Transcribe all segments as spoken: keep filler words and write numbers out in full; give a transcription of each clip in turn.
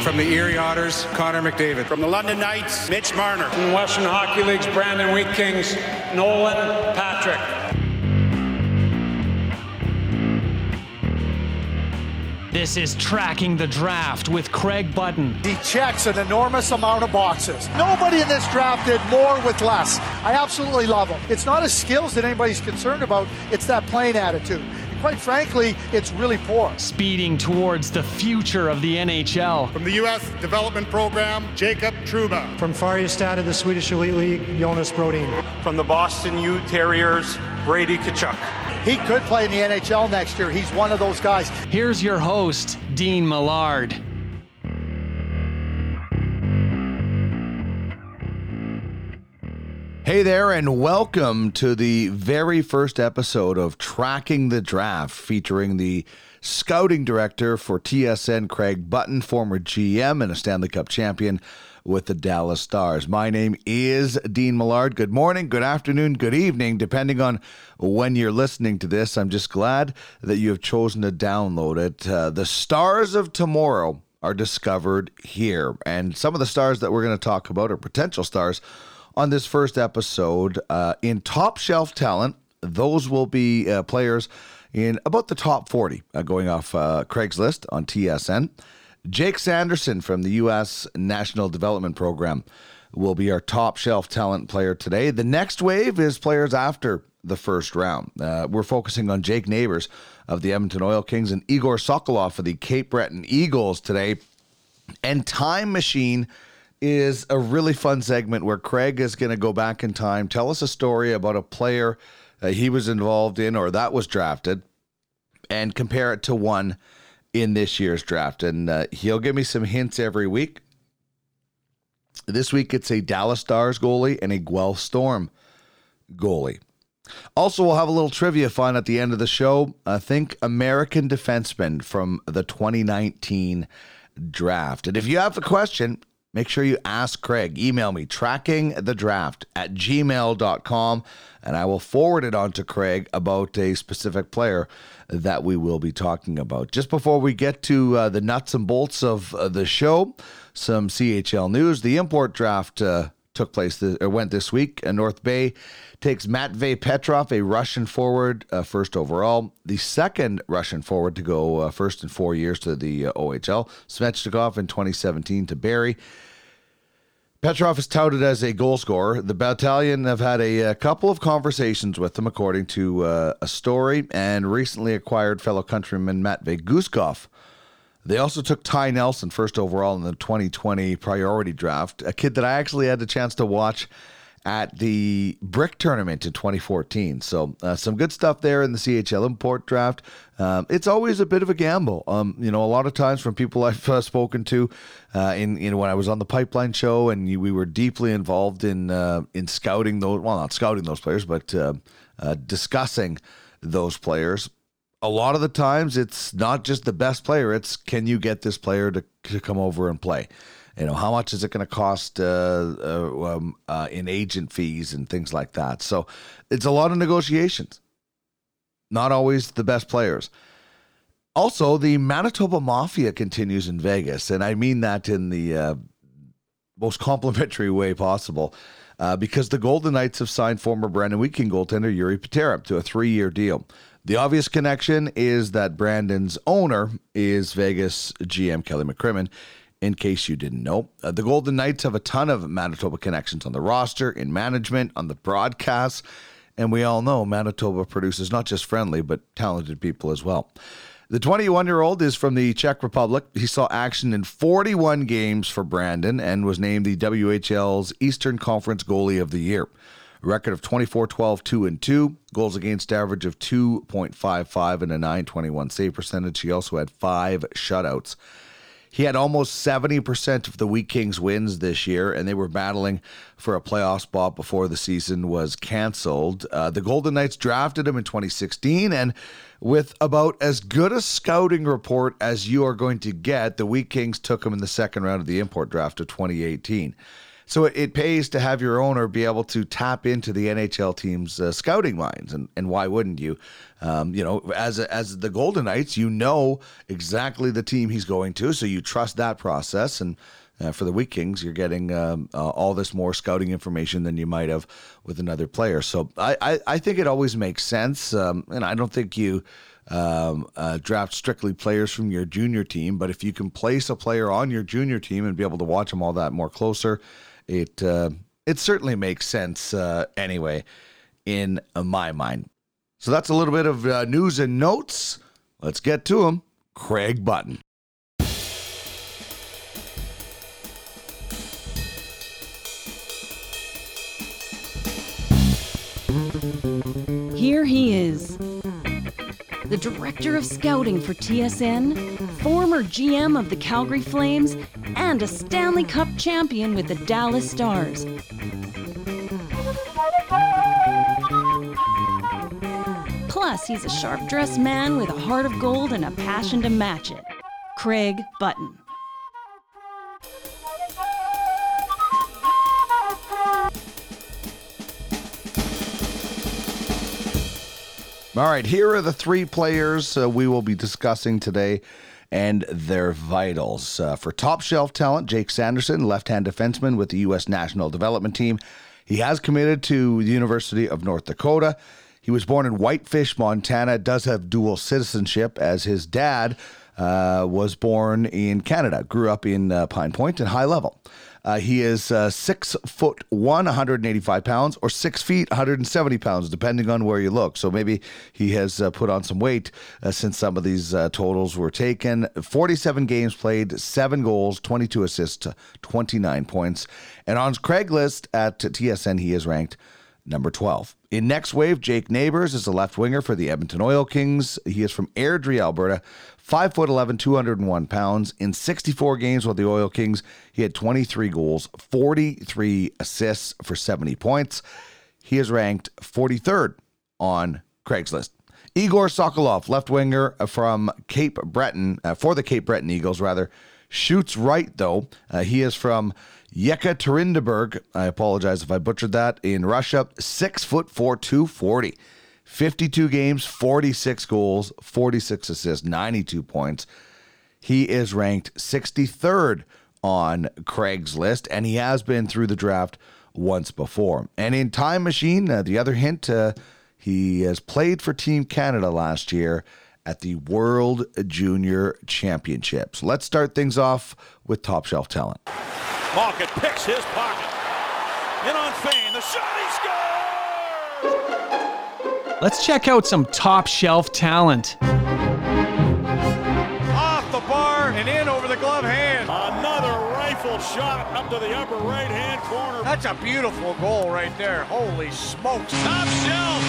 From the Erie Otters, Connor McDavid. From the London Knights, Mitch Marner. From the Western Hockey League's Brandon Wheat Kings, Nolan Patrick. This is Tracking the Draft with Craig Button. He checks an enormous amount of boxes. Nobody in this draft did more with less. I absolutely love him. It's not his skills that anybody's concerned about. It's that playing attitude. Quite frankly, it's really poor. Speeding towards the future of the N H L. From the U S Development Program, Jacob Truba. From Färjestad of the Swedish Elite League, Jonas Brodin. From the Boston U Terriers, Brady Tkachuk. He could play in the N H L next year. He's one of those guys. Here's your host, Dean Millard. Hey there, and welcome to the very first episode of Tracking the Draft, featuring the scouting director for T S N, Craig Button, former G M and a Stanley Cup champion with the Dallas Stars. My name is Dean Millard. Good morning, good afternoon, good evening, depending on when you're listening to this. I'm just glad that you have chosen to download it. Uh, the stars of tomorrow are discovered here, and some of the stars that we're going to talk about are potential stars. On this first episode, uh, in top shelf talent, those will be uh, players in about the top forty, uh, going off uh, Craigslist on T S N. Jake Sanderson from the U S National Development Program will be our top shelf talent player today. The next wave is players after the first round. Uh, we're focusing on Jake Neighbors of the Edmonton Oil Kings and Igor Sokolov of the Cape Breton Eagles today. And Time Machine is a really fun segment where Craig is going to go back in time, tell us a story about a player uh, he was involved in or that was drafted, and compare it to one in this year's draft. And uh, he'll give me some hints every week. This week, it's a Dallas Stars goalie and a Guelph Storm goalie. Also, we'll have a little trivia fun at the end of the show. I think American defenseman from the twenty nineteen draft. And if you have a question, make sure you ask Craig. Email me, trackingthedraft at gmail dot com, and I will forward it on to Craig about a specific player that we will be talking about. Just before we get to uh, the nuts and bolts of uh, the show, some C H L news. The import draft uh, took place, th- or went this week. Uh, North Bay takes Matvei Petrov, a Russian forward, uh, first overall. The second Russian forward to go uh, first in four years to the uh, O H L. Svechnikov in twenty seventeen to Barrie. Petrov is touted as a goal scorer. The Battalion have had a, a couple of conversations with him, according to uh, a story, and recently acquired fellow countryman Matvei Guskov. They also took Ty Nelson first overall in the twenty twenty priority draft, a kid that I actually had the chance to watch at the Brick Tournament in twenty fourteen. So uh, some good stuff there in the C H L import draft. Um, it's always a bit of a gamble. Um, you know, a lot of times from people I've uh, spoken to uh, in, you know, when I was on the Pipeline show and we were deeply involved in, uh, in scouting those, well, not scouting those players, but uh, uh, discussing those players. A lot of the times it's not just the best player. It's can you get this player to, to come over and play? You know, how much is it going to cost uh, uh, um, uh, in agent fees and things like that? So it's a lot of negotiations. Not always the best players. Also, the Manitoba Mafia continues in Vegas, and I mean that in the uh, most complimentary way possible uh, because the Golden Knights have signed former Brandon Wheat King goaltender Yuri Paterka to a three-year deal. The obvious connection is that Brandon's owner is Vegas G M Kelly McCrimmon. In case you didn't know, uh, the Golden Knights have a ton of Manitoba connections on the roster, in management, on the broadcasts, and we all know Manitoba produces not just friendly, but talented people as well. The twenty-one-year-old is from the Czech Republic. He saw action in forty-one games for Brandon and was named the W H L's Eastern Conference Goalie of the Year. A record of twenty-four twelve two two, goals against average of two point five five and a nine twenty-one save percentage. He also had five shutouts. He had almost seventy percent of the Wheat Kings wins this year, and they were battling for a playoff spot before the season was canceled. Uh, the Golden Knights drafted him in twenty sixteen, and with about as good a scouting report as you are going to get, the Wheat Kings took him in the second round of the import draft of twenty eighteen. So it, it pays to have your owner be able to tap into the N H L team's uh, scouting minds, and, and why wouldn't you? Um, you know, as as the Golden Knights, you know exactly the team he's going to, so you trust that process. And uh, for the Wheat Kings, you're getting um, uh, all this more scouting information than you might have with another player. So I, I, I think it always makes sense, um, and I don't think you... Um, uh, draft strictly players from your junior team, but if you can place a player on your junior team and be able to watch them all that more closer, it uh, it certainly makes sense uh, anyway, in my mind. So that's a little bit of uh, news and notes. Let's get to them. Craig Button. Here he is. The director of scouting for T S N, former G M of the Calgary Flames, and a Stanley Cup champion with the Dallas Stars. Plus, he's a sharp-dressed man with a heart of gold and a passion to match it. Craig Button. All right, here are the three players uh, we will be discussing today and their vitals. Uh, for top-shelf talent, Jake Sanderson, left-hand defenseman with the U S National Development Team. He has committed to the University of North Dakota. He was born in Whitefish, Montana, does have dual citizenship, as his dad uh, was born in Canada, grew up in uh, Pine Point and High Level. Uh, he is uh, six foot one, one hundred eighty-five pounds, or six feet, one hundred seventy pounds, depending on where you look. So maybe he has uh, put on some weight uh, since some of these uh, totals were taken. forty-seven games played, seven goals, twenty-two assists, twenty-nine points. And on Craigslist at T S N, he is ranked number twelve. In next wave, Jake Neighbors is a left winger for the Edmonton Oil Kings. He is from Airdrie, Alberta, five foot eleven, two hundred one pounds. In sixty-four games with the Oil Kings, he had twenty-three goals, forty-three assists for seventy points. He is ranked forty-third on Craigslist. Igor Sokolov, left winger from Cape Breton, uh, for the Cape Breton Eagles, rather, shoots right, though. Uh, he is from Yekaterinburg, I apologize if I butchered that, in Russia, six foot four, two forty, fifty-two games, forty-six goals, forty-six assists, ninety-two points. He is ranked sixty-third on Craigslist, and he has been through the draft once before. And in Time Machine, uh, the other hint, uh, he has played for Team Canada last year at the World Junior Championships. Let's start things off with top shelf talent. Malkin picks his pocket. In on Fane, the shot, he scores! Let's check out some top shelf talent. Off the bar and in over the glove hand. Another rifle shot up to the upper right-hand corner. That's a beautiful goal right there. Holy smokes. Top shelf!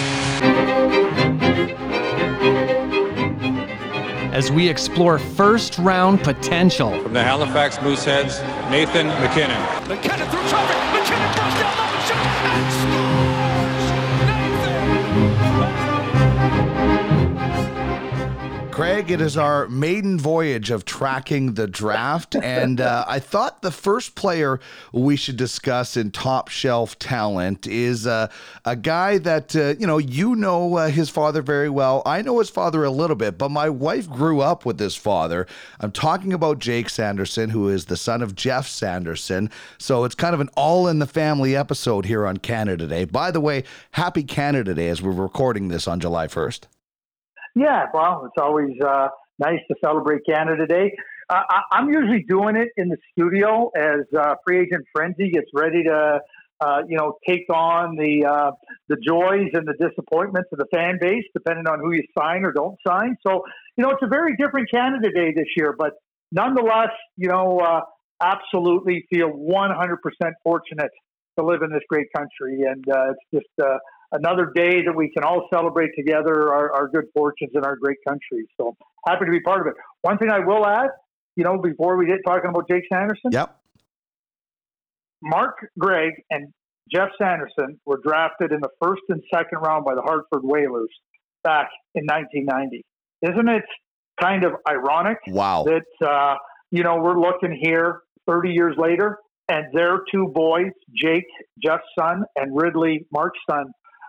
As we explore first-round potential. From the Halifax Mooseheads, Nathan McKinnon. McKinnon through traffic. McKinnon goes down, left shot, and scores! Nathan! Craig, it is our maiden voyage of tracking the draft, and uh, I thought the first player we should discuss in top-shelf talent is uh, a guy that, uh, you know, you know uh, his father very well. I know his father a little bit, but my wife grew up with his father. I'm talking about Jake Sanderson, who is the son of Jeff Sanderson, so it's kind of an all-in-the-family episode here on Canada Day. By the way, happy Canada Day as we're recording this on July first. Yeah, well, it's always uh, nice to celebrate Canada Day. Uh, I, I'm usually doing it in the studio as uh, Free Agent Frenzy gets ready to, uh, you know, take on the uh, the joys and the disappointments of the fan base, depending on who you sign or don't sign. So, you know, it's a very different Canada Day this year, but nonetheless, you know, uh, absolutely feel one hundred percent fortunate to live in this great country, and uh, it's just uh, another day that we can all celebrate together our, our good fortunes in our great country. So happy to be part of it. One thing I will add, you know, before we get talking about Jake Sanderson, yep, Mark Gregg and Jeff Sanderson were drafted in the first and second round by the Hartford Whalers back in nineteen ninety. Isn't it kind of ironic? Wow. That, uh, you know, we're looking here thirty years later and their two boys, Jake, Jeff's son, and Ridley, Mark's son,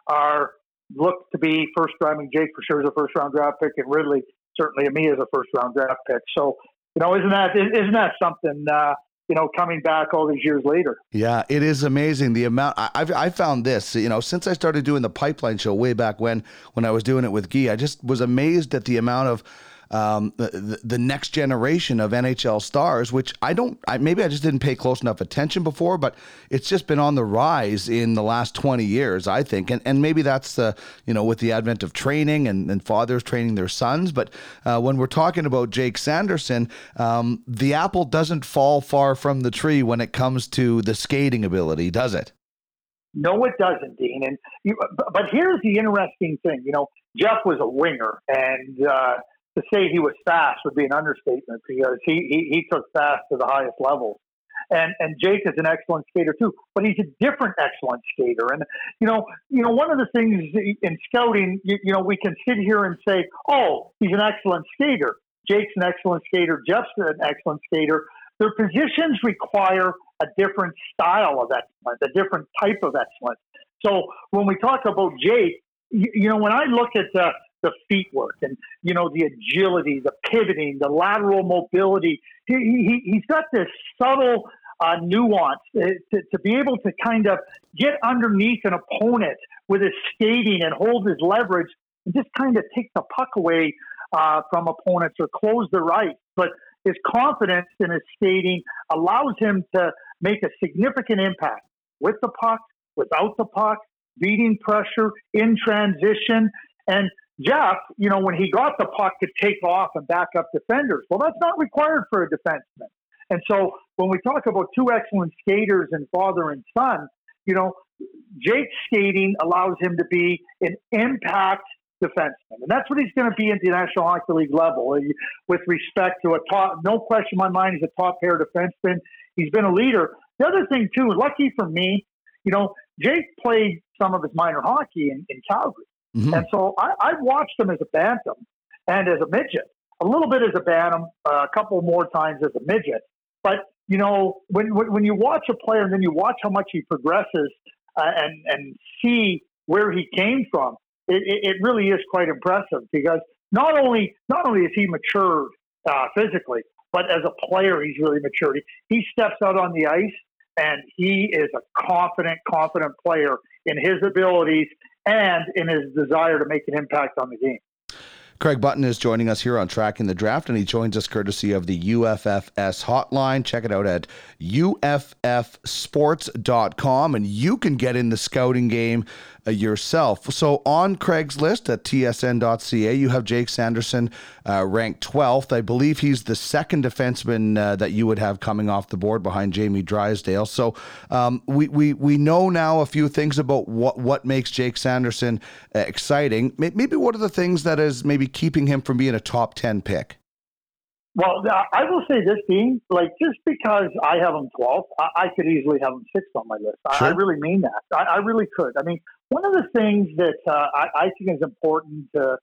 are looked to be first round. I mean, Jake for sure is a first round draft pick, and Ridley certainly, me, is a first round draft pick. So, you know, isn't that isn't that something? Uh, you know, coming back all these years later. Yeah, it is amazing the amount. I, I've I found this, you know, since I started doing the Pipeline Show way back when, when I was doing it with Guy, I just was amazed at the amount of um, the, the next generation of N H L stars, which I don't, I, maybe I just didn't pay close enough attention before, but it's just been on the rise in the last twenty years, I think. And and maybe that's the, you know, with the advent of training and, and fathers training their sons. But, uh, when we're talking about Jake Sanderson, um, the apple doesn't fall far from the tree when it comes to the skating ability, does it? No, it doesn't, Dean. And, you, but here's the interesting thing, you know, Jeff was a winger, and, uh, to say he was fast would be an understatement, because he, he, he took fast to the highest levels. And and Jake is an excellent skater too, but he's a different excellent skater. And, you know, you know, one of the things in scouting, you, you know, we can sit here and say, oh, he's an excellent skater. Jake's an excellent skater. Jeff's an excellent skater. Their positions require a different style of excellence, a different type of excellence. So when we talk about Jake, you, you know, when I look at the, the feet work and, you know, the agility, the pivoting, the lateral mobility. He, he, he's got this subtle uh, nuance uh, to, to be able to kind of get underneath an opponent with his skating and hold his leverage and just kind of take the puck away uh, from opponents or close their ice. But his confidence in his skating allows him to make a significant impact with the puck, without the puck, beating pressure, in transition. And Jeff, you know, when he got the puck, could take off and back up defenders. Well, that's not required for a defenseman. And so when we talk about two excellent skaters and father and son, you know, Jake's skating allows him to be an impact defenseman. And that's what he's going to be at the National Hockey League level with respect to a top, no question in my mind, he's a top pair defenseman. He's been a leader. The other thing, too, lucky for me, you know, Jake played some of his minor hockey in, in Calgary. Mm-hmm. And so I, I watched him as a bantam and as a midget, a little bit as a bantam, uh, a couple more times as a midget. But, you know, when when, when you watch a player and then you watch how much he progresses uh, and, and see where he came from, it, it really is quite impressive, because not only not only is he matured uh, physically, but as a player, he's really matured. He, he steps out on the ice and he is a confident, confident player in his abilities and in his desire to make an impact on the game. Craig Button is joining us here on Tracking the Draft, and he joins us courtesy of the U F F S hotline. Check it out at U F F sports dot com, and you can get in the scouting game uh, yourself. So on Craig's list at T S N dot C A, you have Jake Sanderson uh, ranked twelfth. I believe he's the second defenseman uh, that you would have coming off the board behind Jamie Drysdale. So um, we, we we know now a few things about what, what makes Jake Sanderson uh, exciting. Maybe one of the things that is maybe keeping him from being a top ten pick? Well, I will say this, Dean, like, just because I have him twelfth, I, I could easily have him sixth on my list. Sure. I, I really mean that. I, I really could. I mean, one of the things that uh, I, I think is important to,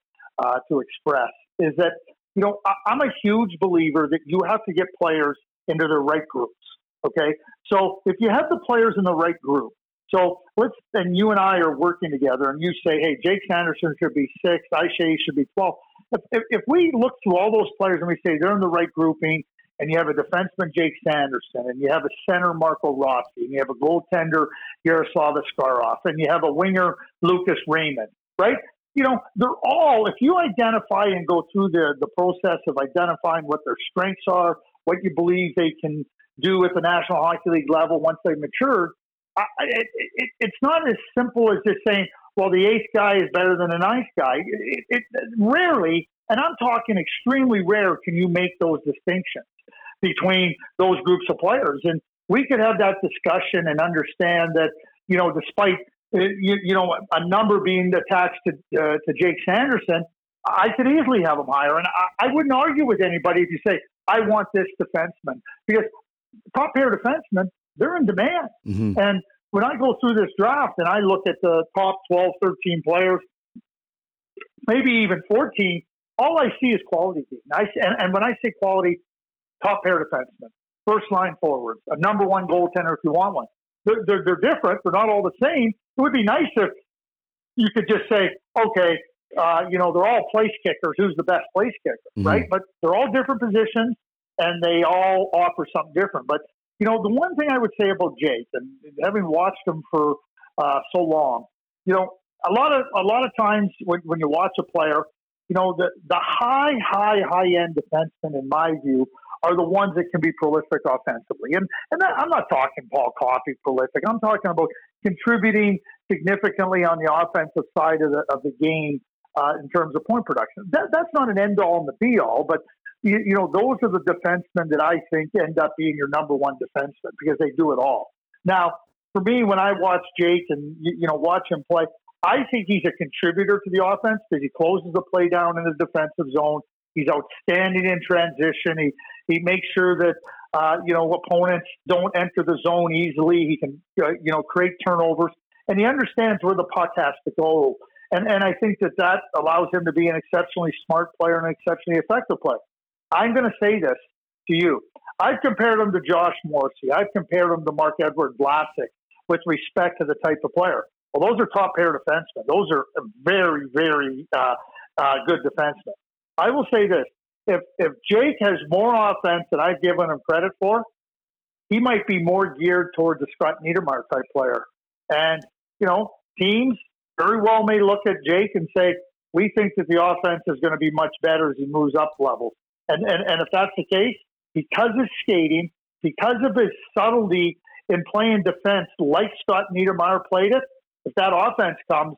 uh, to express is that, you know, I, I'm a huge believer that you have to get players into their right groups. Okay. So if you have the players in the right group, so let's, and you and I are working together, and you say, hey, Jake Sanderson should be sixth, I say he should be twelfth. If, if we look through all those players and we say they're in the right grouping, and you have a defenseman, Jake Sanderson, and you have a center, Marco Rossi, and you have a goaltender, Yaroslav Askarov, and you have a winger, Lucas Raymond, right? You know, they're all, if you identify and go through the, the process of identifying what their strengths are, what you believe they can do at the National Hockey League level once they've matured, I, it, it, it's not as simple as just saying, well, the eighth guy is better than the ninth guy. It, it, it, rarely, and I'm talking extremely rare, can you make those distinctions between those groups of players. And we could have that discussion and understand that, you know, despite, you, you know, a number being attached to, uh, to Jake Sanderson, I could easily have him higher. And I, I wouldn't argue with anybody if you say, I want this defenseman. Because top-pair defensemen, they're in demand. Mm-hmm. And when I go through this draft and I look at the top twelve, thirteen players, maybe even fourteen, all I see is quality. I, and, and when I say quality, top pair defensemen, first line forwards, a number one goaltender if you want one. They're, they're, they're different. They're not all the same. It would be nice if you could just say, okay, uh, you know, they're all place kickers. Who's the best place kicker, mm-hmm. right? But they're all different positions, and they all offer something different. But, you know, the one thing I would say about Jake, and having watched him for uh, so long, you know, a lot of a lot of times when, when you watch a player, you know, the, the high, high, high-end defensemen, in my view, are the ones that can be prolific offensively. And and that, I'm not talking Paul Coffey prolific. I'm talking about contributing significantly on the offensive side of the, of the game uh, in terms of point production. That, that's not an end-all and the be-all, but, you, you know, those are the defensemen that I think end up being your number one defenseman because they do it all. Now, for me, when I watch Jake and, you, you know, watch him play, I think he's a contributor to the offense because he closes the play down in the defensive zone. He's outstanding in transition. He he makes sure that uh, you know opponents don't enter the zone easily. He can uh, you know create turnovers, and he understands where the puck has to go. And and I think that that allows him to be an exceptionally smart player and an exceptionally effective player. I'm going to say this to you. I've compared him to Josh Morrissey. I've compared him to Mark Edward Vlasic with respect to the type of player. Well, those are top-pair defensemen. Those are very, very uh, uh, good defensemen. I will say this. If if Jake has more offense than I've given him credit for, he might be more geared towards a Scott Niedermeyer type player. And, you know, teams very well may look at Jake and say, we think that the offense is going to be much better as he moves up levels. And, and, and if that's the case, because of skating, because of his subtlety in playing defense like Scott Niedermeyer played it, if that offense comes,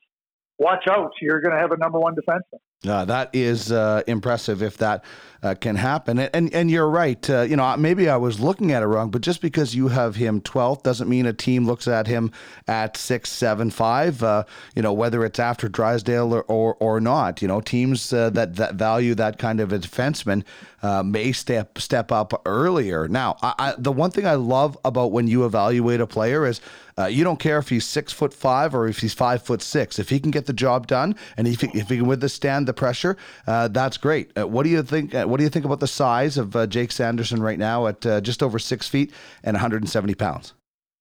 watch out. You're going to have a number one defenseman. Uh, that is uh, impressive if that uh, can happen. And and, and you're right. Uh, you know, maybe I was looking at it wrong, but just because you have him twelfth doesn't mean a team looks at him at six, seven, five. Uh, you know, whether it's after Drysdale or or, or not. You know, teams uh, that that value that kind of a defenseman uh, may step step up earlier. Now, I, I, the one thing I love about when you evaluate a player is uh, you don't care if he's six foot five or if he's five foot six. If he can get the job done and if he, if he can withstand the pressure, uh, that's great. Uh, what do you think? Uh, what do you think about the size of uh, Jake Sanderson right now at uh, just over six feet and one hundred seventy pounds?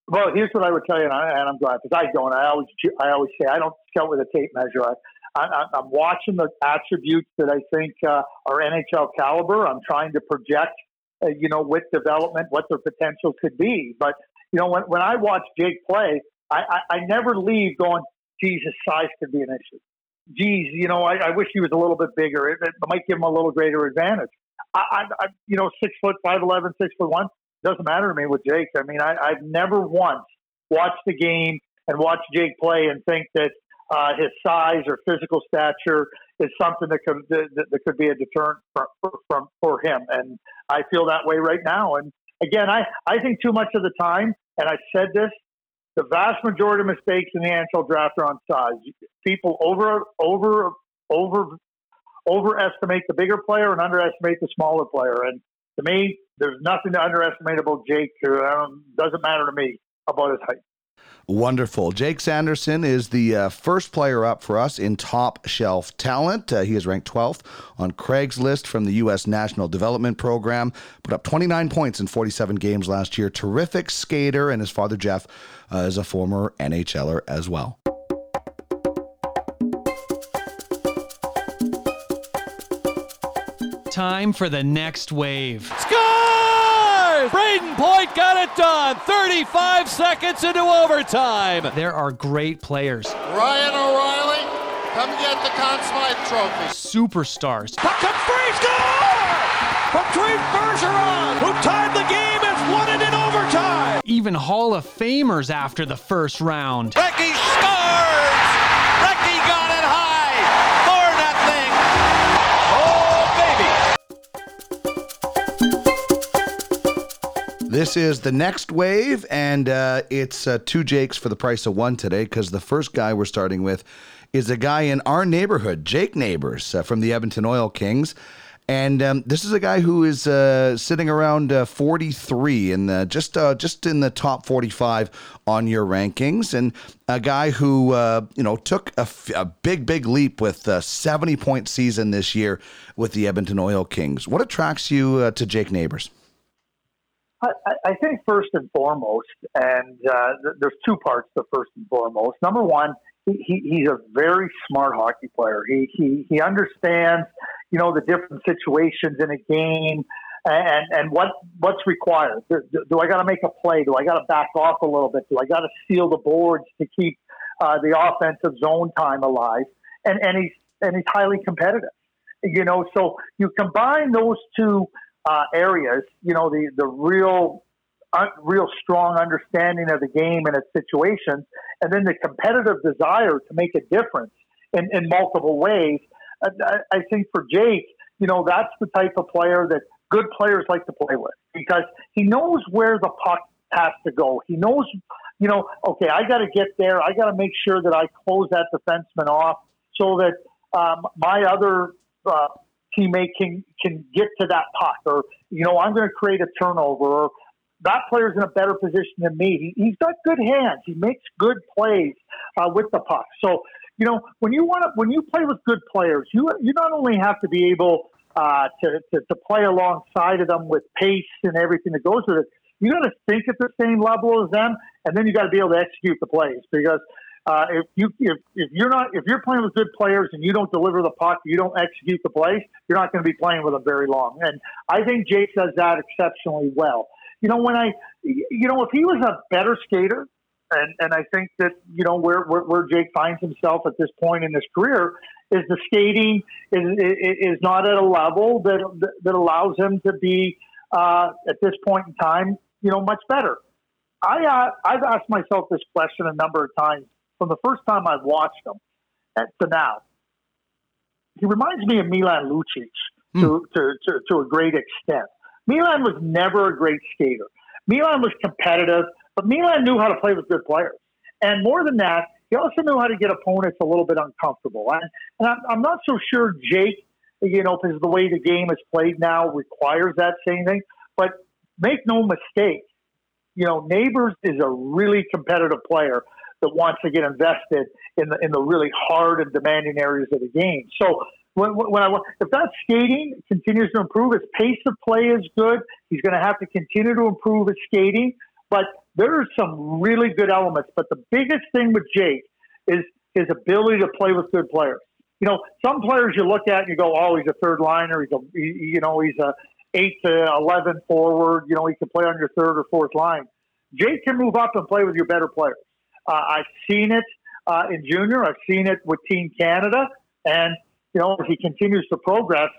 Well, here's what I would tell you, and, I, and I'm glad because I don't. I always, I always say I don't scout with a tape measure. I, I, I'm watching the attributes that I think uh, are N H L caliber. I'm trying to project, uh, you know, with development what their potential could be. But you know, when when I watch Jake play, I, I, I never leave going, geez, his size could be an issue. Geez, you know, I, I wish he was a little bit bigger. It, it might give him a little greater advantage. I, I, I you know, six foot five, eleven, six foot one doesn't matter to me with Jake. I mean, I, I've never once watched the game and watched Jake play and think that uh, his size or physical stature is something that could that, that could be a deterrent from, from for him. And I feel that way right now. And again, I, I think too much of the time, and I said this. The vast majority of mistakes in the N H L draft are on size. People over, over, over, overestimate the bigger player and underestimate the smaller player. And to me, there's nothing to underestimate about Jake. It doesn't matter to me about his height. Wonderful. Jake Sanderson is the uh, first player up for us in top shelf talent. Uh, he is ranked twelfth on Craigslist from the U S National Development Program. Put up twenty-nine points in forty-seven games last year. Terrific skater, and his father, Jeff, uh, is a former N H L er as well. Time for the next wave. Score! Braden Point got it done. thirty-five seconds into overtime. There are great players. Ryan O'Reilly, come get the Conn Smythe Trophy. Superstars. Puck comes free, score! Patrice Bergeron, who tied the game, has won it in overtime. Even Hall of Famers after the first round. Recchi scores! Recchi got it high. four nothing. Oh, baby. This is the next wave, and uh, it's uh, two Jakes for the price of one today, because the first guy we're starting with is a guy in our neighborhood, Jake Neighbors, uh, from the Edmonton Oil Kings. And um, this is a guy who is uh, sitting around uh, forty-three and uh, just uh, just in the top forty-five on your rankings, and a guy who uh, you know took a, f- a big big leap with a seventy point season this year with the Edmonton Oil Kings. What attracts you uh, to Jake Neighbors? I, I think first and foremost, and uh, th- there's two parts to first and foremost. Number one, he, he's a very smart hockey player. He, he he understands, you know, the different situations in a game and, and what what's required. Do, do I got to make a play? Do I got to back off a little bit? Do I got to steal the boards to keep uh, the offensive zone time alive? And and he's and he's highly competitive. You know, so you combine those two uh, areas, you know, the, the real, un, real strong understanding of the game and its situations, and then the competitive desire to make a difference in, in multiple ways. I, I think for Jake, you know, that's the type of player that good players like to play with, because he knows where the puck has to go. He knows, you know, okay, I got to get there. I got to make sure that I close that defenseman off so that um, my other Uh, teammate can can get to that puck, or you know, I'm going to create a turnover, or that player's in a better position than me. He, he's got good hands. He makes good plays uh, with the puck. So you know, when you want to, when you play with good players, you you not only have to be able uh, to, to to play alongside of them with pace and everything that goes with it. You got to think at the same level as them, and then you got to be able to execute the plays, because Uh, if you if, if you're not if you're playing with good players and you don't deliver the puck, you don't execute the plays, you're not going to be playing with them very long. And I think Jake does that exceptionally well. You know, when I you know if he was a better skater, and, and I think that you know where, where where Jake finds himself at this point in his career is the skating is is not at a level that that allows him to be uh, at this point in time you know much better. I uh, I've asked myself this question a number of times. From the first time I've watched him to now, he reminds me of Milan Lucic mm. to, to, to, to a great extent. Milan was never a great skater. Milan was competitive, but Milan knew how to play with good players. And more than that, he also knew how to get opponents a little bit uncomfortable. And, and I'm, I'm not so sure Jake, you know, because the way the game is played now requires that same thing. But make no mistake, you know, Neighbors is a really competitive player that wants to get invested in the in the really hard and demanding areas of the game. So when, when I if that skating continues to improve, his pace of play is good. He's going to have to continue to improve his skating. But there are some really good elements. But the biggest thing with Jake is his ability to play with good players. You know, some players you look at and you go, oh, he's a third liner. He's a he, you know he's a eight to eleven forward. You know, he can play on your third or fourth line. Jake can move up and play with your better players. Uh, I've seen it uh, in junior. I've seen it with Team Canada. And, you know, if he continues to progress,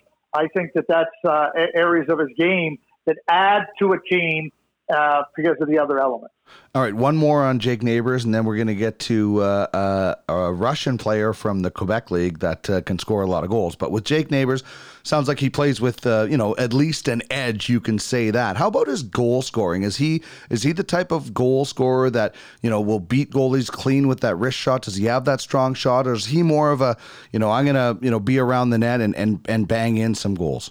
I think that that's uh, areas of his game that add to a team uh, because of the other elements. All right, one more on Jake Neighbors, and then we're going to get to uh, uh, a Russian player from the Quebec League that uh, can score a lot of goals. But with Jake Neighbors, sounds like he plays with, uh, you know, at least an edge. You can say that. How about his goal scoring? Is he is he the type of goal scorer that, you know, will beat goalies clean with that wrist shot? Does he have that strong shot, or is he more of a, you know, I'm going to, you know, be around the net and, and, and bang in some goals?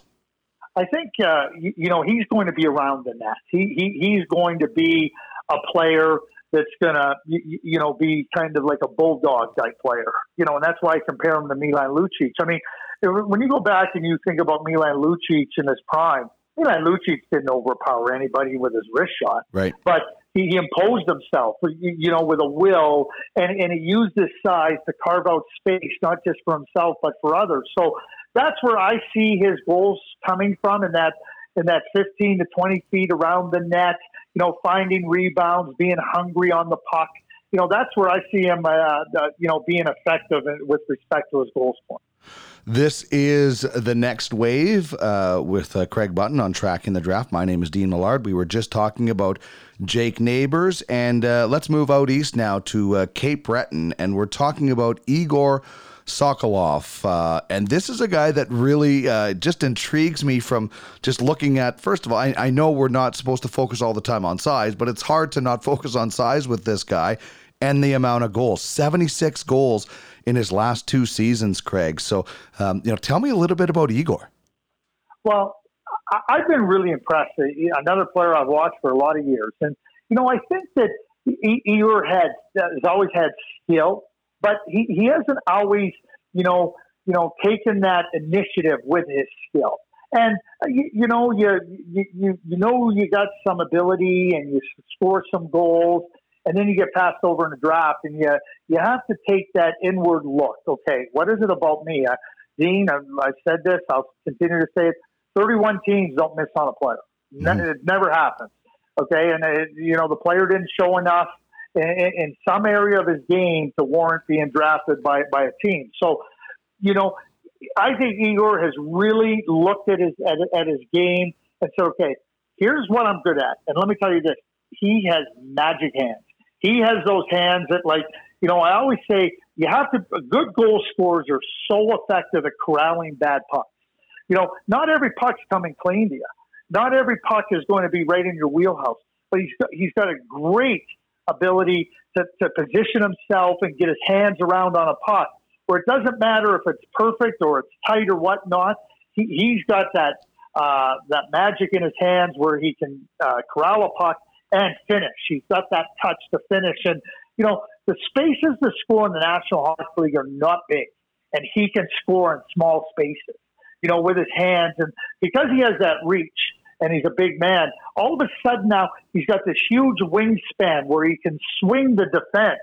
I think, uh, you, you know, he's going to be around the net. He, he he's going to be a player that's going to, you, you know, be kind of like a bulldog type player, you know, and that's why I compare him to Milan Lucic. I mean, when you go back and you think about Milan Lucic in his prime, Milan Lucic didn't overpower anybody with his wrist shot, right? But he, he imposed himself, you know, with a will, and, and he used his size to carve out space, not just for himself, but for others. So that's where I see his goals coming from, in that, in that fifteen to twenty feet around the net, you know, finding rebounds, being hungry on the puck. You know, that's where I see him, uh, uh, you know, being effective with respect to his goal scoring. This is The Next Wave uh, with uh, Craig Button on Tracking the Draft. My name is Dean Millard. We were just talking about Jake Neighbors, and uh, let's move out east now to uh, Cape Breton, and we're talking about Igor Sokolov, uh, and this is a guy that really uh, just intrigues me from just looking at. First of all, I, I know we're not supposed to focus all the time on size, but it's hard to not focus on size with this guy and the amount of goals. seventy-six goals in his last two seasons, Craig. So, um, you know, tell me a little bit about Igor. Well, I've been really impressed. Another player I've watched for a lot of years, and you know, I think that Igor had has always had skill. But he, he hasn't always, you know, you know, taken that initiative with his skill. And you, you know, you, you you know you got some ability and you score some goals, and then you get passed over in the draft, and you you have to take that inward look. Okay, what is it about me, uh, Dean? I've, I've said this. I'll continue to say it. Thirty-one teams don't miss on a player. Mm-hmm. It never happens. Okay, and it, you know the player didn't show enough in, in some area of his game to warrant being drafted by by a team. So, you know. I think Igor has really looked at his at, at his game and said, okay, here's what I'm good at. And let me tell you this. He has magic hands. He has those hands that, like, you know, I always say you have to – good goal scorers are so effective at corralling bad pucks. You know, not every puck's coming clean to you. Not every puck is going to be right in your wheelhouse. But he's got, he's got a great ability to, to position himself and get his hands around on a puck, where it doesn't matter if it's perfect or it's tight or whatnot. He, he's got that uh, that magic in his hands where he can uh, corral a puck and finish. He's got that touch to finish. And, you know, the spaces to score in the National Hockey League are not big, and he can score in small spaces, you know, with his hands. And because he has that reach and he's a big man, all of a sudden now he's got this huge wingspan where he can swing the defense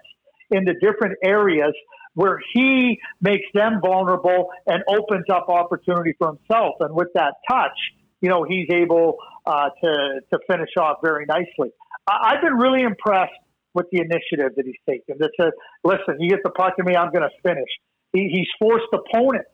into different areas where he makes them vulnerable and opens up opportunity for himself. And with that touch, you know, he's able uh, to to finish off very nicely. I, I've been really impressed with the initiative that he's taken. That says, listen, you get the puck to me, I'm going to finish. He, he's forced opponents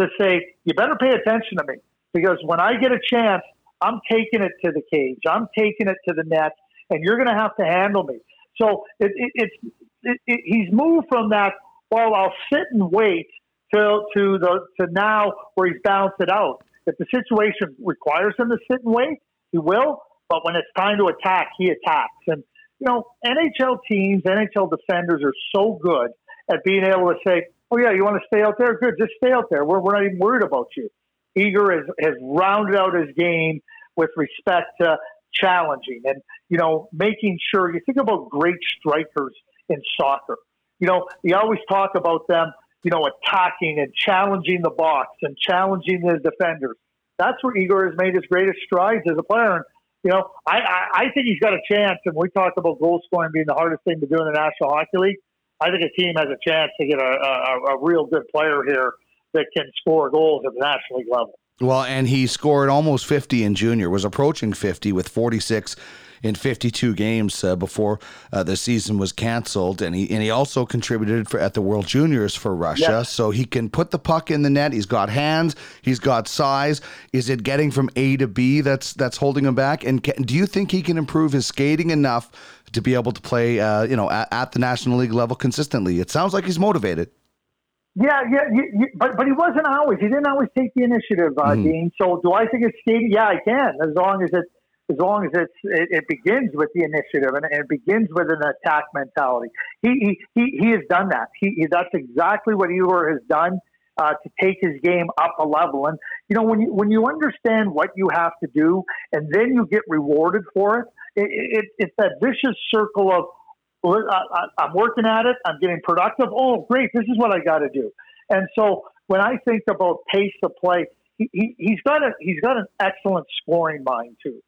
to say, you better pay attention to me, because when I get a chance, I'm taking it to the cage. I'm taking it to the net, and you're going to have to handle me. So it, it, it's it, it, he's moved from that, well, I'll sit and wait till to the to now where he's bounced it out. If the situation requires him to sit and wait, he will. But when it's time to attack, he attacks. And, you know, N H L teams, N H L defenders are so good at being able to say, oh, yeah, you want to stay out there? Good, just stay out there. We're, we're not even worried about you. Igor has, has rounded out his game with respect to challenging and, you know, making sure. You think about great strikers in soccer. You know, they always talk about them, you know, attacking and challenging the box and challenging the defenders. That's where Igor has made his greatest strides as a player. And, you know, I, I, I think he's got a chance. And we talk about goal scoring being the hardest thing to do in the National Hockey League. I think a team has a chance to get a, a, a real good player here that can score goals at the National League level. Well, and he scored almost fifty in junior, was approaching fifty with forty-six in fifty-two games uh, before uh, the season was canceled. And he and he also contributed for, at the World Juniors for Russia. Yes. So he can put the puck in the net. He's got hands. He's got size. Is it getting from A to B that's that's holding him back? And can, do you think he can improve his skating enough to be able to play uh, you know, at, at the National League level consistently? It sounds like he's motivated. Yeah, yeah, you, you, but but he wasn't always. He didn't always take the initiative, uh, mm. Dean. So do I think it's skating? Yeah, I can, as long as it as long as it's, it it begins with the initiative and, and it begins with an attack mentality. He he he, he has done that. He, he that's exactly what Igor has done uh, to take his game up a level. And you know, when you when you understand what you have to do, and then you get rewarded for it, it, it it's that vicious circle of, I'm working at it, I'm getting productive. Oh, great, this is what I got to do. And so when I think about pace of play, he, he, he's got a he's got an excellent scoring mind too.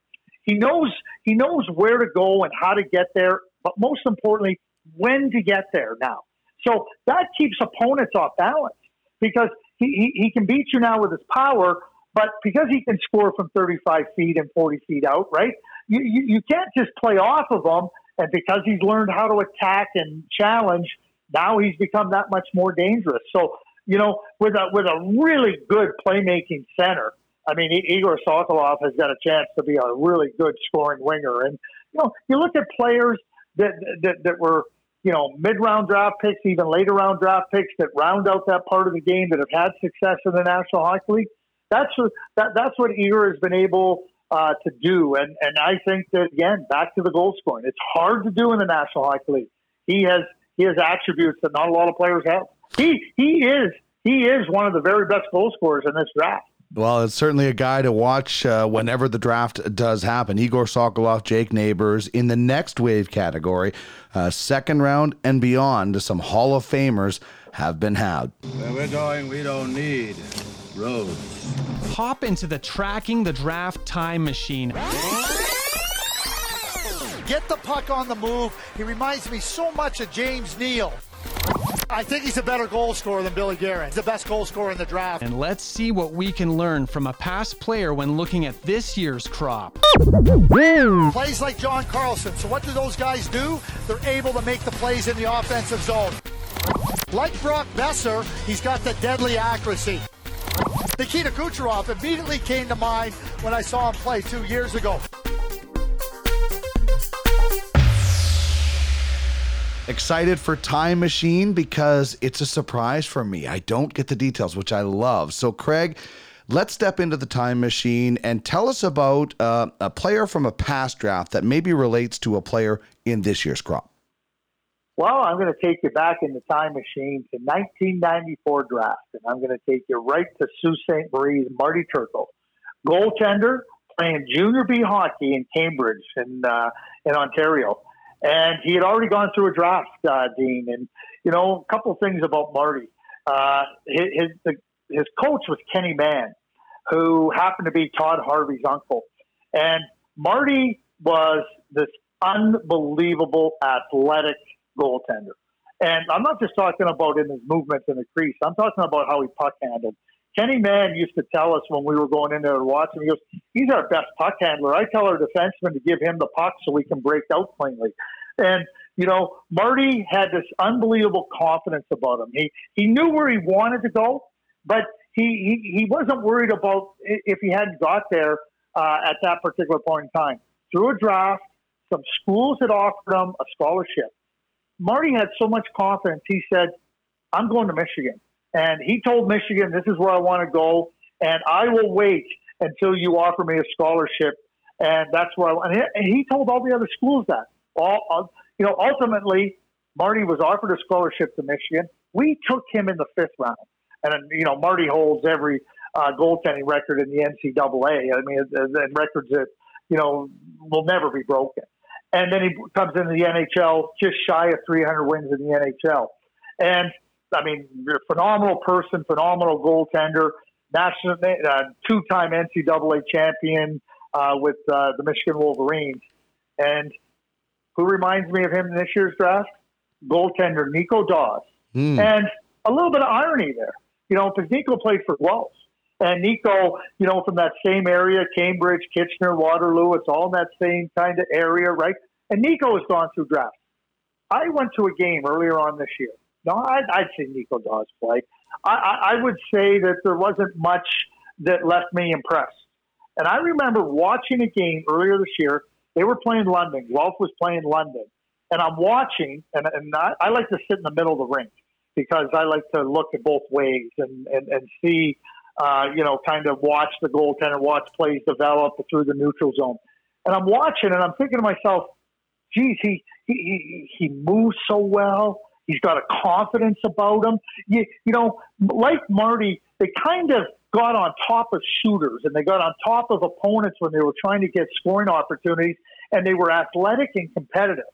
He knows he knows where to go and how to get there, but most importantly, when to get there now. So that keeps opponents off balance, because he, he, he can beat you now with his power, but because he can score from thirty-five feet and forty feet out, right? You you, you can't just play off of him. And because he's learned how to attack and challenge, now he's become that much more dangerous. So, you know, with a with a really good playmaking center, I mean, Igor Sokolov has got a chance to be a really good scoring winger. And, you know, you look at players that that, that were, you know, mid-round draft picks, even later-round draft picks that round out that part of the game that have had success in the National Hockey League. That's what, that, that's what Igor has been able Uh, to do, and and I think that, again, back to the goal scoring, it's hard to do in the National Hockey League. He has he has attributes that not a lot of players have. He he is he is one of the very best goal scorers in this draft. Well, it's certainly a guy to watch uh, whenever the draft does happen. Igor Sokolov, Jake Neighbors in the next wave category, uh, second round and beyond. Some Hall of Famers have been had. Where we're going, we don't need Rose. Hop into the Tracking the Draft time machine. Get the puck on the move. He reminds me so much of James Neal. I think he's a better goal scorer than Billy Guerin. He's the best goal scorer in the draft. And let's see what we can learn from a past player when looking at this year's crop. Plays like John Carlson. So what do those guys do? They're able to make the plays in the offensive zone. Like Brock Besser, he's got the deadly accuracy. Nikita Kucherov immediately came to mind when I saw him play two years ago. Excited for Time Machine because it's a surprise for me. I don't get the details, which I love. So, Craig, let's step into the Time Machine and tell us about uh, a player from a past draft that maybe relates to a player in this year's crop. Well, I'm going to take you back in the Time Machine to nineteen ninety-four draft, and I'm going to take you right to Sault Ste. Marie's Marty Turco, goaltender, playing junior B hockey in Cambridge in, uh, in Ontario. And he had already gone through a draft, uh, Dean. And, you know, a couple things about Marty. Uh, his his coach was Kenny Mann, who happened to be Todd Harvey's uncle. And Marty was this unbelievable athletic goaltender. And I'm not just talking about in his movements in the crease. I'm talking about how he puck handled. Kenny Mann used to tell us when we were going in there and watching, he goes, he's our best puck handler. I tell our defenseman to give him the puck so we can break out cleanly. And, you know, Marty had this unbelievable confidence about him. He he knew where he wanted to go, but he, he, he wasn't worried about if he hadn't got there uh, at that particular point in time. Through a draft, some schools had offered him a scholarship. Marty had so much confidence, he said, I'm going to Michigan. And he told Michigan, this is where I want to go, and I will wait until you offer me a scholarship. And that's where I want. And he told all the other schools that. All, you know, ultimately, Marty was offered a scholarship to Michigan. We took him in the fifth round. And, you know, Marty holds every uh, goaltending record in the N C double A. I mean, and records that, you know, will never be broken. And then he comes into the N H L, just shy of three hundred wins in the N H L. And, I mean, you're a phenomenal person, phenomenal goaltender, national, uh, two-time N C double A champion uh, with uh, the Michigan Wolverines. And who reminds me of him in this year's draft? Goaltender Nico Dawes. Mm. And a little bit of irony there, you know, because Nico played for Guelph. And Nico, you know, from that same area, Cambridge, Kitchener, Waterloo, it's all in that same kind of area, right? And Nico has gone through drafts. I went to a game earlier on this year. No, I'd, I'd seen Nico Dawes play. I, I, I would say that there wasn't much that left me impressed. And I remember watching a game earlier this year. They were playing London. Guelph was playing London. And I'm watching, and, and I, I like to sit in the middle of the rink because I like to look at both ways and, and, and see, uh, you know, kind of watch the goaltender, watch plays develop through the neutral zone. And I'm watching, and I'm thinking to myself, geez, he, he, he, he moves so well. He's got a confidence about him. You, you know, like Marty, they kind of got on top of shooters and they got on top of opponents when they were trying to get scoring opportunities, and they were athletic and competitive.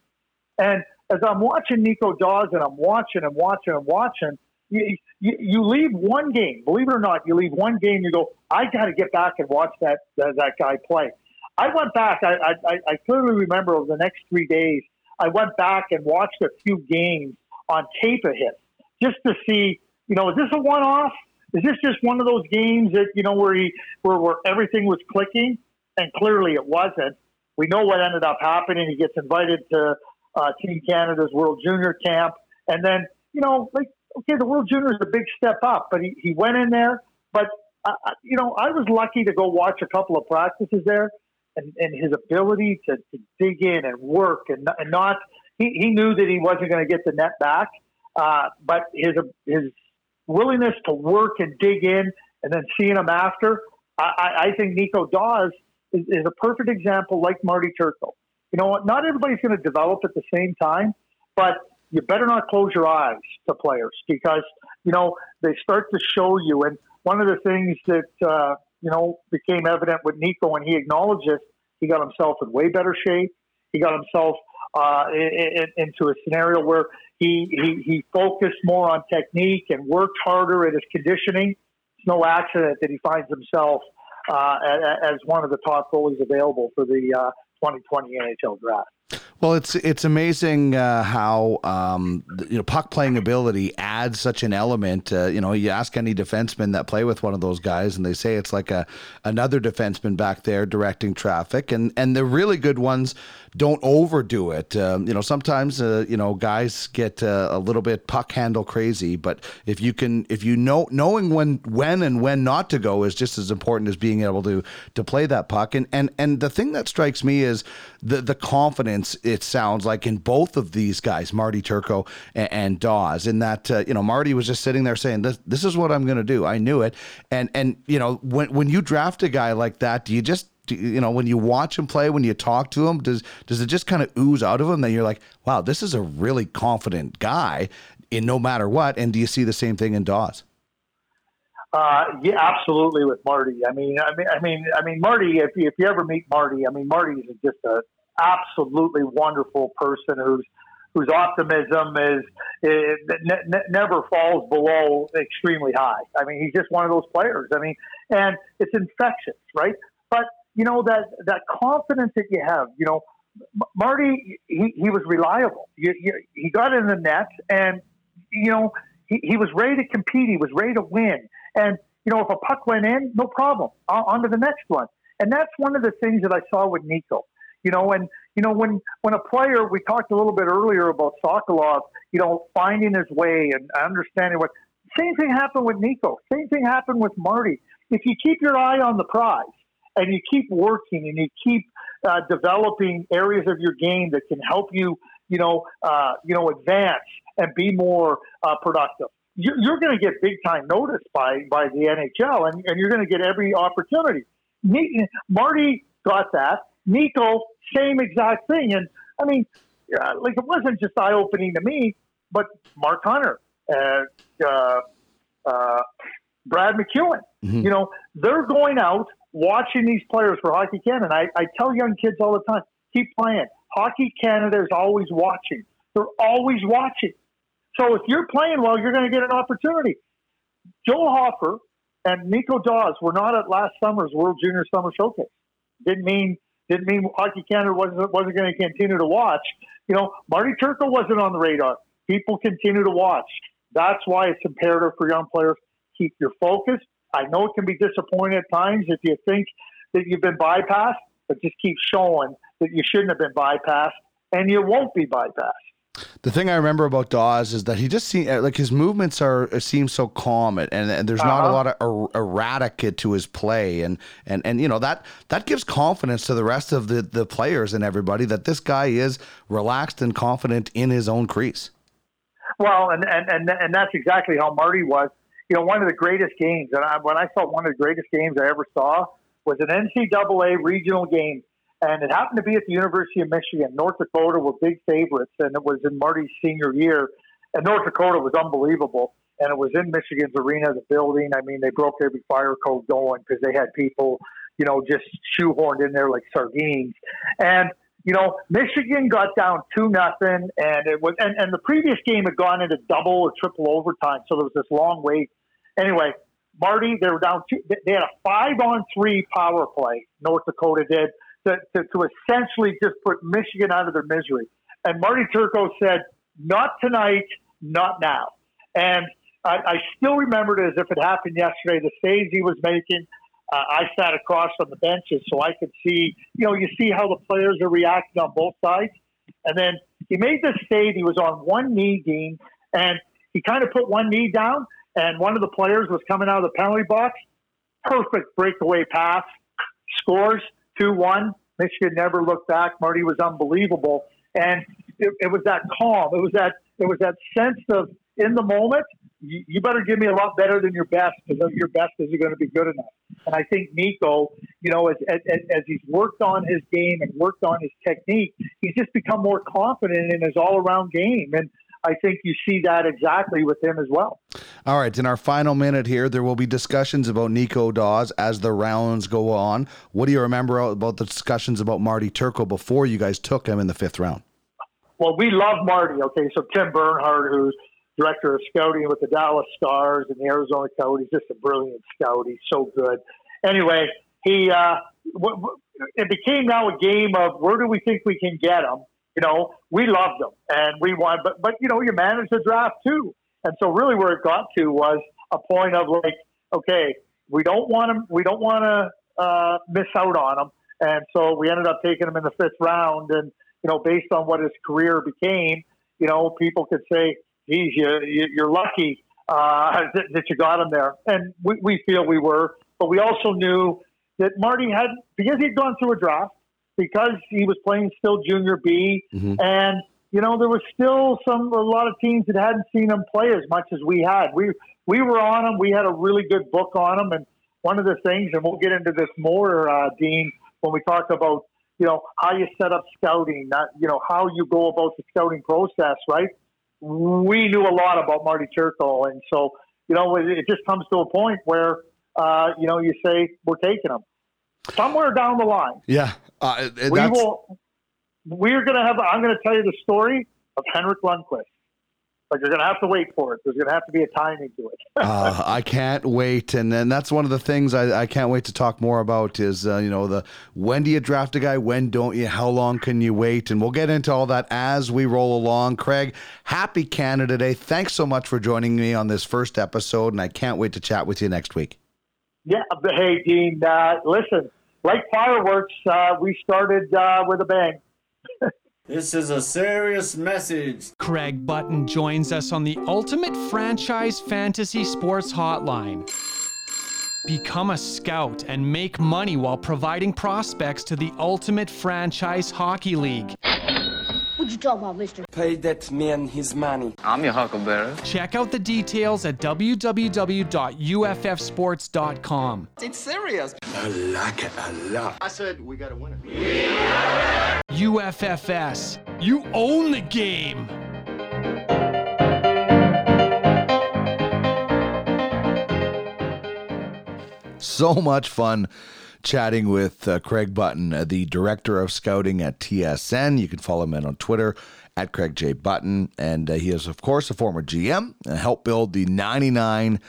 And as I'm watching Nico Dawes and I'm watching and watching and watching, you, you, you leave one game, believe it or not, you leave one game, you go, I got to get back and watch that uh, that guy play. I went back. I, I, I clearly remember over the next three days, I went back and watched a few games on tape of him, just to see, you know, is this a one-off? Is this just one of those games that, you know, where he, where, where everything was clicking? And clearly it wasn't. We know what ended up happening. He gets invited to uh, Team Canada's World Junior camp. And then, you know, like, okay, the World Junior is a big step up, but he, he went in there. But, uh, you know, I was lucky to go watch a couple of practices there. And, and his ability to, to dig in and work and, and not – He, he knew that he wasn't going to get the net back, uh, but his his willingness to work and dig in and then seeing him after, I, I think Nico Dawes is, is a perfect example like Marty Turco. You know what? Not everybody's going to develop at the same time, but you better not close your eyes to players because, you know, they start to show you. And one of the things that, uh, you know, became evident with Nico, and he acknowledged this, he got himself in way better shape. He got himself Uh, in, in, into a scenario where he, he, he focused more on technique and worked harder at his conditioning. it's no accident that he finds himself uh, as one of the top goalies available for the uh, twenty twenty N H L draft. Well, it's it's amazing uh, how um, you know puck playing ability adds such an element. Uh, you know, you ask any defenseman that play with one of those guys, and they say it's like a another defenseman back there directing traffic. And and the really good ones don't overdo it. Um, you know, sometimes uh, you know guys get uh, a little bit puck handle crazy, but if you can, if you know knowing when when and when not to go is just as important as being able to to play that puck. And and and the thing that strikes me is the the confidence. It sounds like in both of these guys, Marty Turco and, and Dawes, in that, uh, you know, Marty was just sitting there saying, this, this is what I'm going to do. I knew it. And, and you know, when when you draft a guy like that, do you just, do, you know, when you watch him play, when you talk to him, does does it just kind of ooze out of him that you're like, wow, this is a really confident guy in no matter what? And do you see the same thing in Dawes? Uh, yeah, absolutely with Marty. I mean, I mean, I mean, I mean, Marty, if you, if you ever meet Marty, I mean, Marty is just a, absolutely wonderful person whose whose optimism is it, ne- never falls below extremely high. I mean, he's just one of those players. I mean, and it's infectious, right? But you know that that confidence that you have. You know, Marty, he, he was reliable. You, you, he got in the net, and you know he, he was ready to compete. He was ready to win. And you know, if a puck went in, no problem. On, on to the next one. And that's one of the things that I saw with Nico. You know, and, you know, when, when a player, we talked a little bit earlier about Sokolov, you know, finding his way and understanding what, same thing happened with Nico. Same thing happened with Marty. If you keep your eye on the prize and you keep working and you keep uh, developing areas of your game that can help you, you know, uh, you know, advance and be more uh, productive, you're, you're going to get big time notice by, by the N H L and, and you're going to get every opportunity. Marty got that. Nico, same exact thing. And, I mean, uh, like, it wasn't just eye-opening to me, but Mark Hunter, uh, uh, uh, Brad McEwen, mm-hmm. you know, they're going out watching these players for Hockey Canada. And I, I tell young kids all the time, keep playing. Hockey Canada is always watching. They're always watching. So if you're playing well, you're going to get an opportunity. Joe Hoffer and Nico Dawes were not at last summer's World Junior Summer Showcase. Didn't mean... Didn't mean Hockey Canada wasn't wasn't going to continue to watch. You know, Marty Turco wasn't on the radar. People continue to watch. That's why it's imperative for young players, keep your focus. I know it can be disappointing at times if you think that you've been bypassed, but just keep showing that you shouldn't have been bypassed, and you won't be bypassed. The thing I remember about Dawes is that he just seemed like his movements are seem so calm and, and there's not uh-huh. a lot of er- erratic to his play. And, and, and, you know, that, that gives confidence to the rest of the, the players and everybody that this guy is relaxed and confident in his own crease. Well, and, and, and, and that's exactly how Marty was. You know, one of the greatest games, and I, when I saw one of the greatest games I ever saw was an N C double A regional game. And it happened to be at the University of Michigan. North Dakota were big favorites, and it was in Marty's senior year. And North Dakota was unbelievable. And it was in Michigan's arena, the building. I mean, they broke every fire code going because they had people, you know, just shoehorned in there like sardines. And, you know, Michigan got down two nothing, and it was, and, and the previous game had gone into double or triple overtime, so there was this long wait. Anyway, Marty, they were down two. They had a five on three power play, North Dakota did. To, to, to essentially just put Michigan out of their misery. And Marty Turco said, not tonight, not now. And I, I still remember it as if it happened yesterday, the saves he was making. Uh, I sat across on the benches so I could see, you know, you see how the players are reacting on both sides. And then he made this save. He was on one knee, Dean, and he kind of put one knee down, and one of the players was coming out of the penalty box. Perfect breakaway pass, scores. two one. Michigan never looked back. Marty was unbelievable. And it, it was that calm. It was that it was that sense of, in the moment, you, you better give me a lot better than your best, because your best isn't going to be good enough. And I think Nico, you know, as, as, as he's worked on his game and worked on his technique, he's just become more confident in his all-around game. And I think you see that exactly with him as well. All right. In our final minute here, there will be discussions about Nico Dawes as the rounds go on. What do you remember about the discussions about Marty Turco before you guys took him in the fifth round? Well, we love Marty. Okay. So Tim Bernhard, who's director of scouting with the Dallas Stars and the Arizona Coyotes. Just a brilliant scout. He's so good. Anyway, he uh, w- w- it became now a game of where do we think we can get him? You know, we loved him and we won, but but you know, you managed the draft too. And so really, where it got to was a point of like, okay, we don't want him. We don't want to uh, miss out on him. And so we ended up taking him in the fifth round. And you know, based on what his career became, you know, people could say, geez, you, you, you're lucky uh, that, that you got him there. And we, we feel we were. But we also knew that Marty had, because he'd gone through a draft, because he was playing still junior B, mm-hmm. and, you know, there was still some a lot of teams that hadn't seen him play as much as we had. We we were on him. We had a really good book on him. And one of the things, and we'll get into this more, uh, Dean, when we talk about, you know, how you set up scouting, not, you know, how you go about the scouting process, right? We knew a lot about Marty Turco. And so, you know, it just comes to a point where, uh, you know, you say, we're taking him somewhere down the line. Yeah. Uh, we that's... will, we're going to have, I'm going to tell you the story of Henrik Lundqvist. Like, you're going to have to wait for it. There's going to have to be a timing to it. uh, I can't wait. And then that's one of the things I, I can't wait to talk more about is, uh, you know, the when do you draft a guy? When don't you? How long can you wait? And we'll get into all that as we roll along. Craig, happy Canada Day. Thanks so much for joining me on this first episode. And I can't wait to chat with you next week. Yeah. But hey, Dean, uh, listen, like fireworks, uh, we started uh, with a bang. This is a serious message. Craig Button joins us on the Ultimate Franchise Fantasy Sports Hotline. Become a scout and make money while providing prospects to the Ultimate Franchise Hockey League. What you talking about, mister? Pay that man his money. I'm your huckleberry. Check out the details at w w w dot u f f sports dot com. It's serious. I like it a lot. I said we got a winner. Yeah! U F F S. You own the game. So much fun chatting with uh, Craig Button, uh, the director of scouting at T S N. You can follow him on Twitter at Craig J. Button. And uh, he is, of course, a former G M and helped build the ninety-nine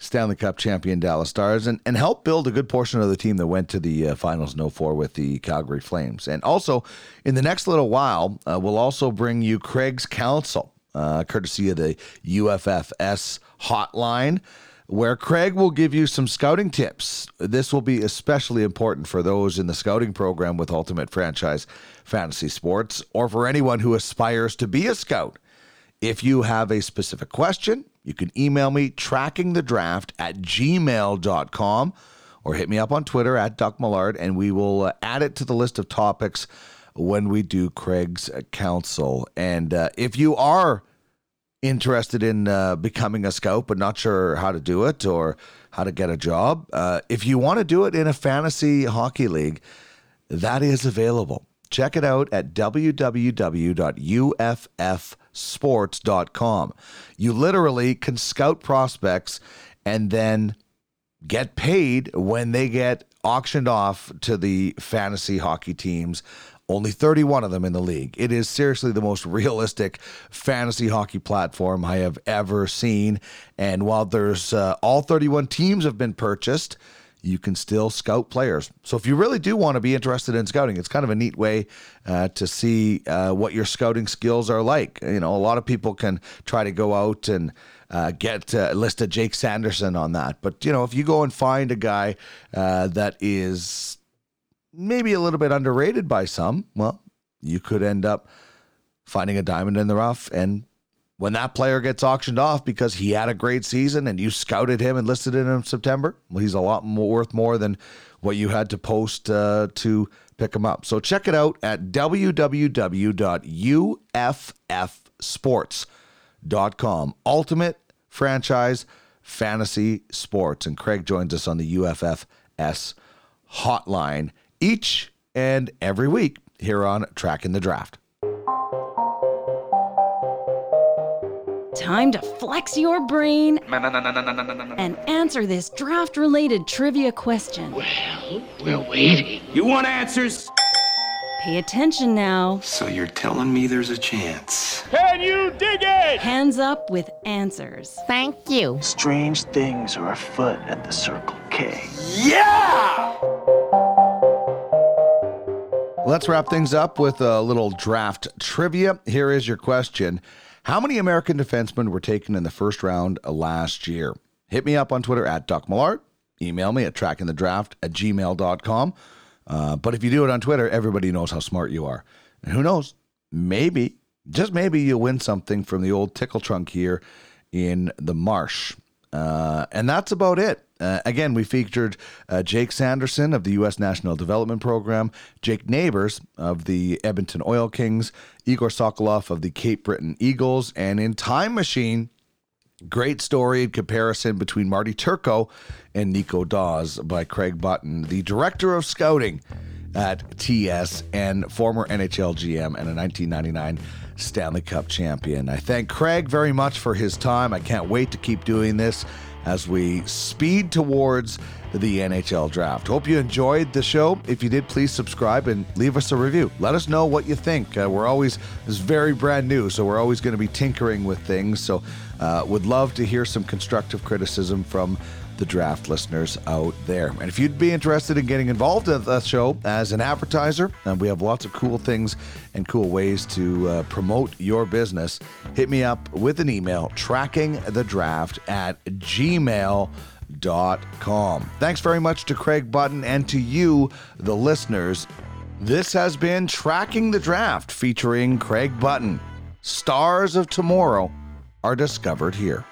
Stanley Cup champion Dallas Stars and, and helped build a good portion of the team that went to the uh, finals in oh four with the Calgary Flames. And also, in the next little while, uh, we'll also bring you Craig's counsel, uh, courtesy of the U F F S hotline, where Craig will give you some scouting tips. This will be especially important for those in the scouting program with Ultimate Franchise Fantasy Sports, or for anyone who aspires to be a scout. If you have a specific question, you can email me trackingthedraft at gmail dot com or hit me up on Twitter at Duck Millard, and we will add it to the list of topics when we do Craig's counsel. And uh, if you are interested in uh, becoming a scout but not sure how to do it or how to get a job, uh, if you want to do it in a fantasy hockey league, that is available. Check it out at w w w dot u f f sports dot com. You literally can scout prospects and then get paid when they get auctioned off to the fantasy hockey teams. Only thirty-one of them in the league. It is seriously the most realistic fantasy hockey platform I have ever seen. And while there's uh, all thirty-one teams have been purchased, you can still scout players. So if you really do want to be interested in scouting, it's kind of a neat way uh, to see uh, what your scouting skills are like. You know, a lot of people can try to go out and Uh, get a list of Jake Sanderson on that. But, you know, if you go and find a guy uh, that is maybe a little bit underrated by some, well, you could end up finding a diamond in the rough. And when that player gets auctioned off because he had a great season and you scouted him and listed him in September, well, he's a lot more worth more than what you had to post uh, to pick him up. So check it out at w w w dot u f f sports dot com. Ultimate Franchise Fantasy Sports. And Craig joins us on the U F F S hotline each and every week here on Tracking the Draft. Time to flex your brain and answer this draft-related trivia question. Well, we're waiting. You want answers? Pay attention now. So you're telling me there's a chance. Can you dig it? Hands up with answers. Thank you. Strange things are afoot at the Circle K. Yeah! Let's wrap things up with a little draft trivia. Here is your question. How many American defensemen were taken in the first round last year? Hit me up on Twitter at Doc Millard. Email me at trackingthedraft at gmail dot com. Uh, but if you do it on Twitter, everybody knows how smart you are. And who knows, maybe, just maybe you'll win something from the old tickle trunk here in the marsh. Uh, and that's about it. Uh, again, we featured uh, Jake Sanderson of the U S National Development Program, Jake Neighbors of the Edmonton Oil Kings, Igor Sokolov of the Cape Breton Eagles, and in Time Machine, great story in comparison between Marty Turco and Nico Dawes by Craig Button, the director of scouting at T S N, former N H L G M and a nineteen ninety-nine Stanley Cup champion. I thank Craig very much for his time. I can't wait to keep doing this as we speed towards the N H L draft. Hope you enjoyed the show. If you did, please subscribe and leave us a review. Let us know what you think. Uh, we're always, it's very brand new, so we're always going to be tinkering with things. So Uh, would love to hear some constructive criticism from the draft listeners out there. And if you'd be interested in getting involved in the show as an advertiser, and we have lots of cool things and cool ways to uh, promote your business, hit me up with an email, trackingthedraft at gmail dot com. Thanks very much to Craig Button and to you, the listeners. This has been Tracking the Draft featuring Craig Button. Stars of tomorrow are discovered here.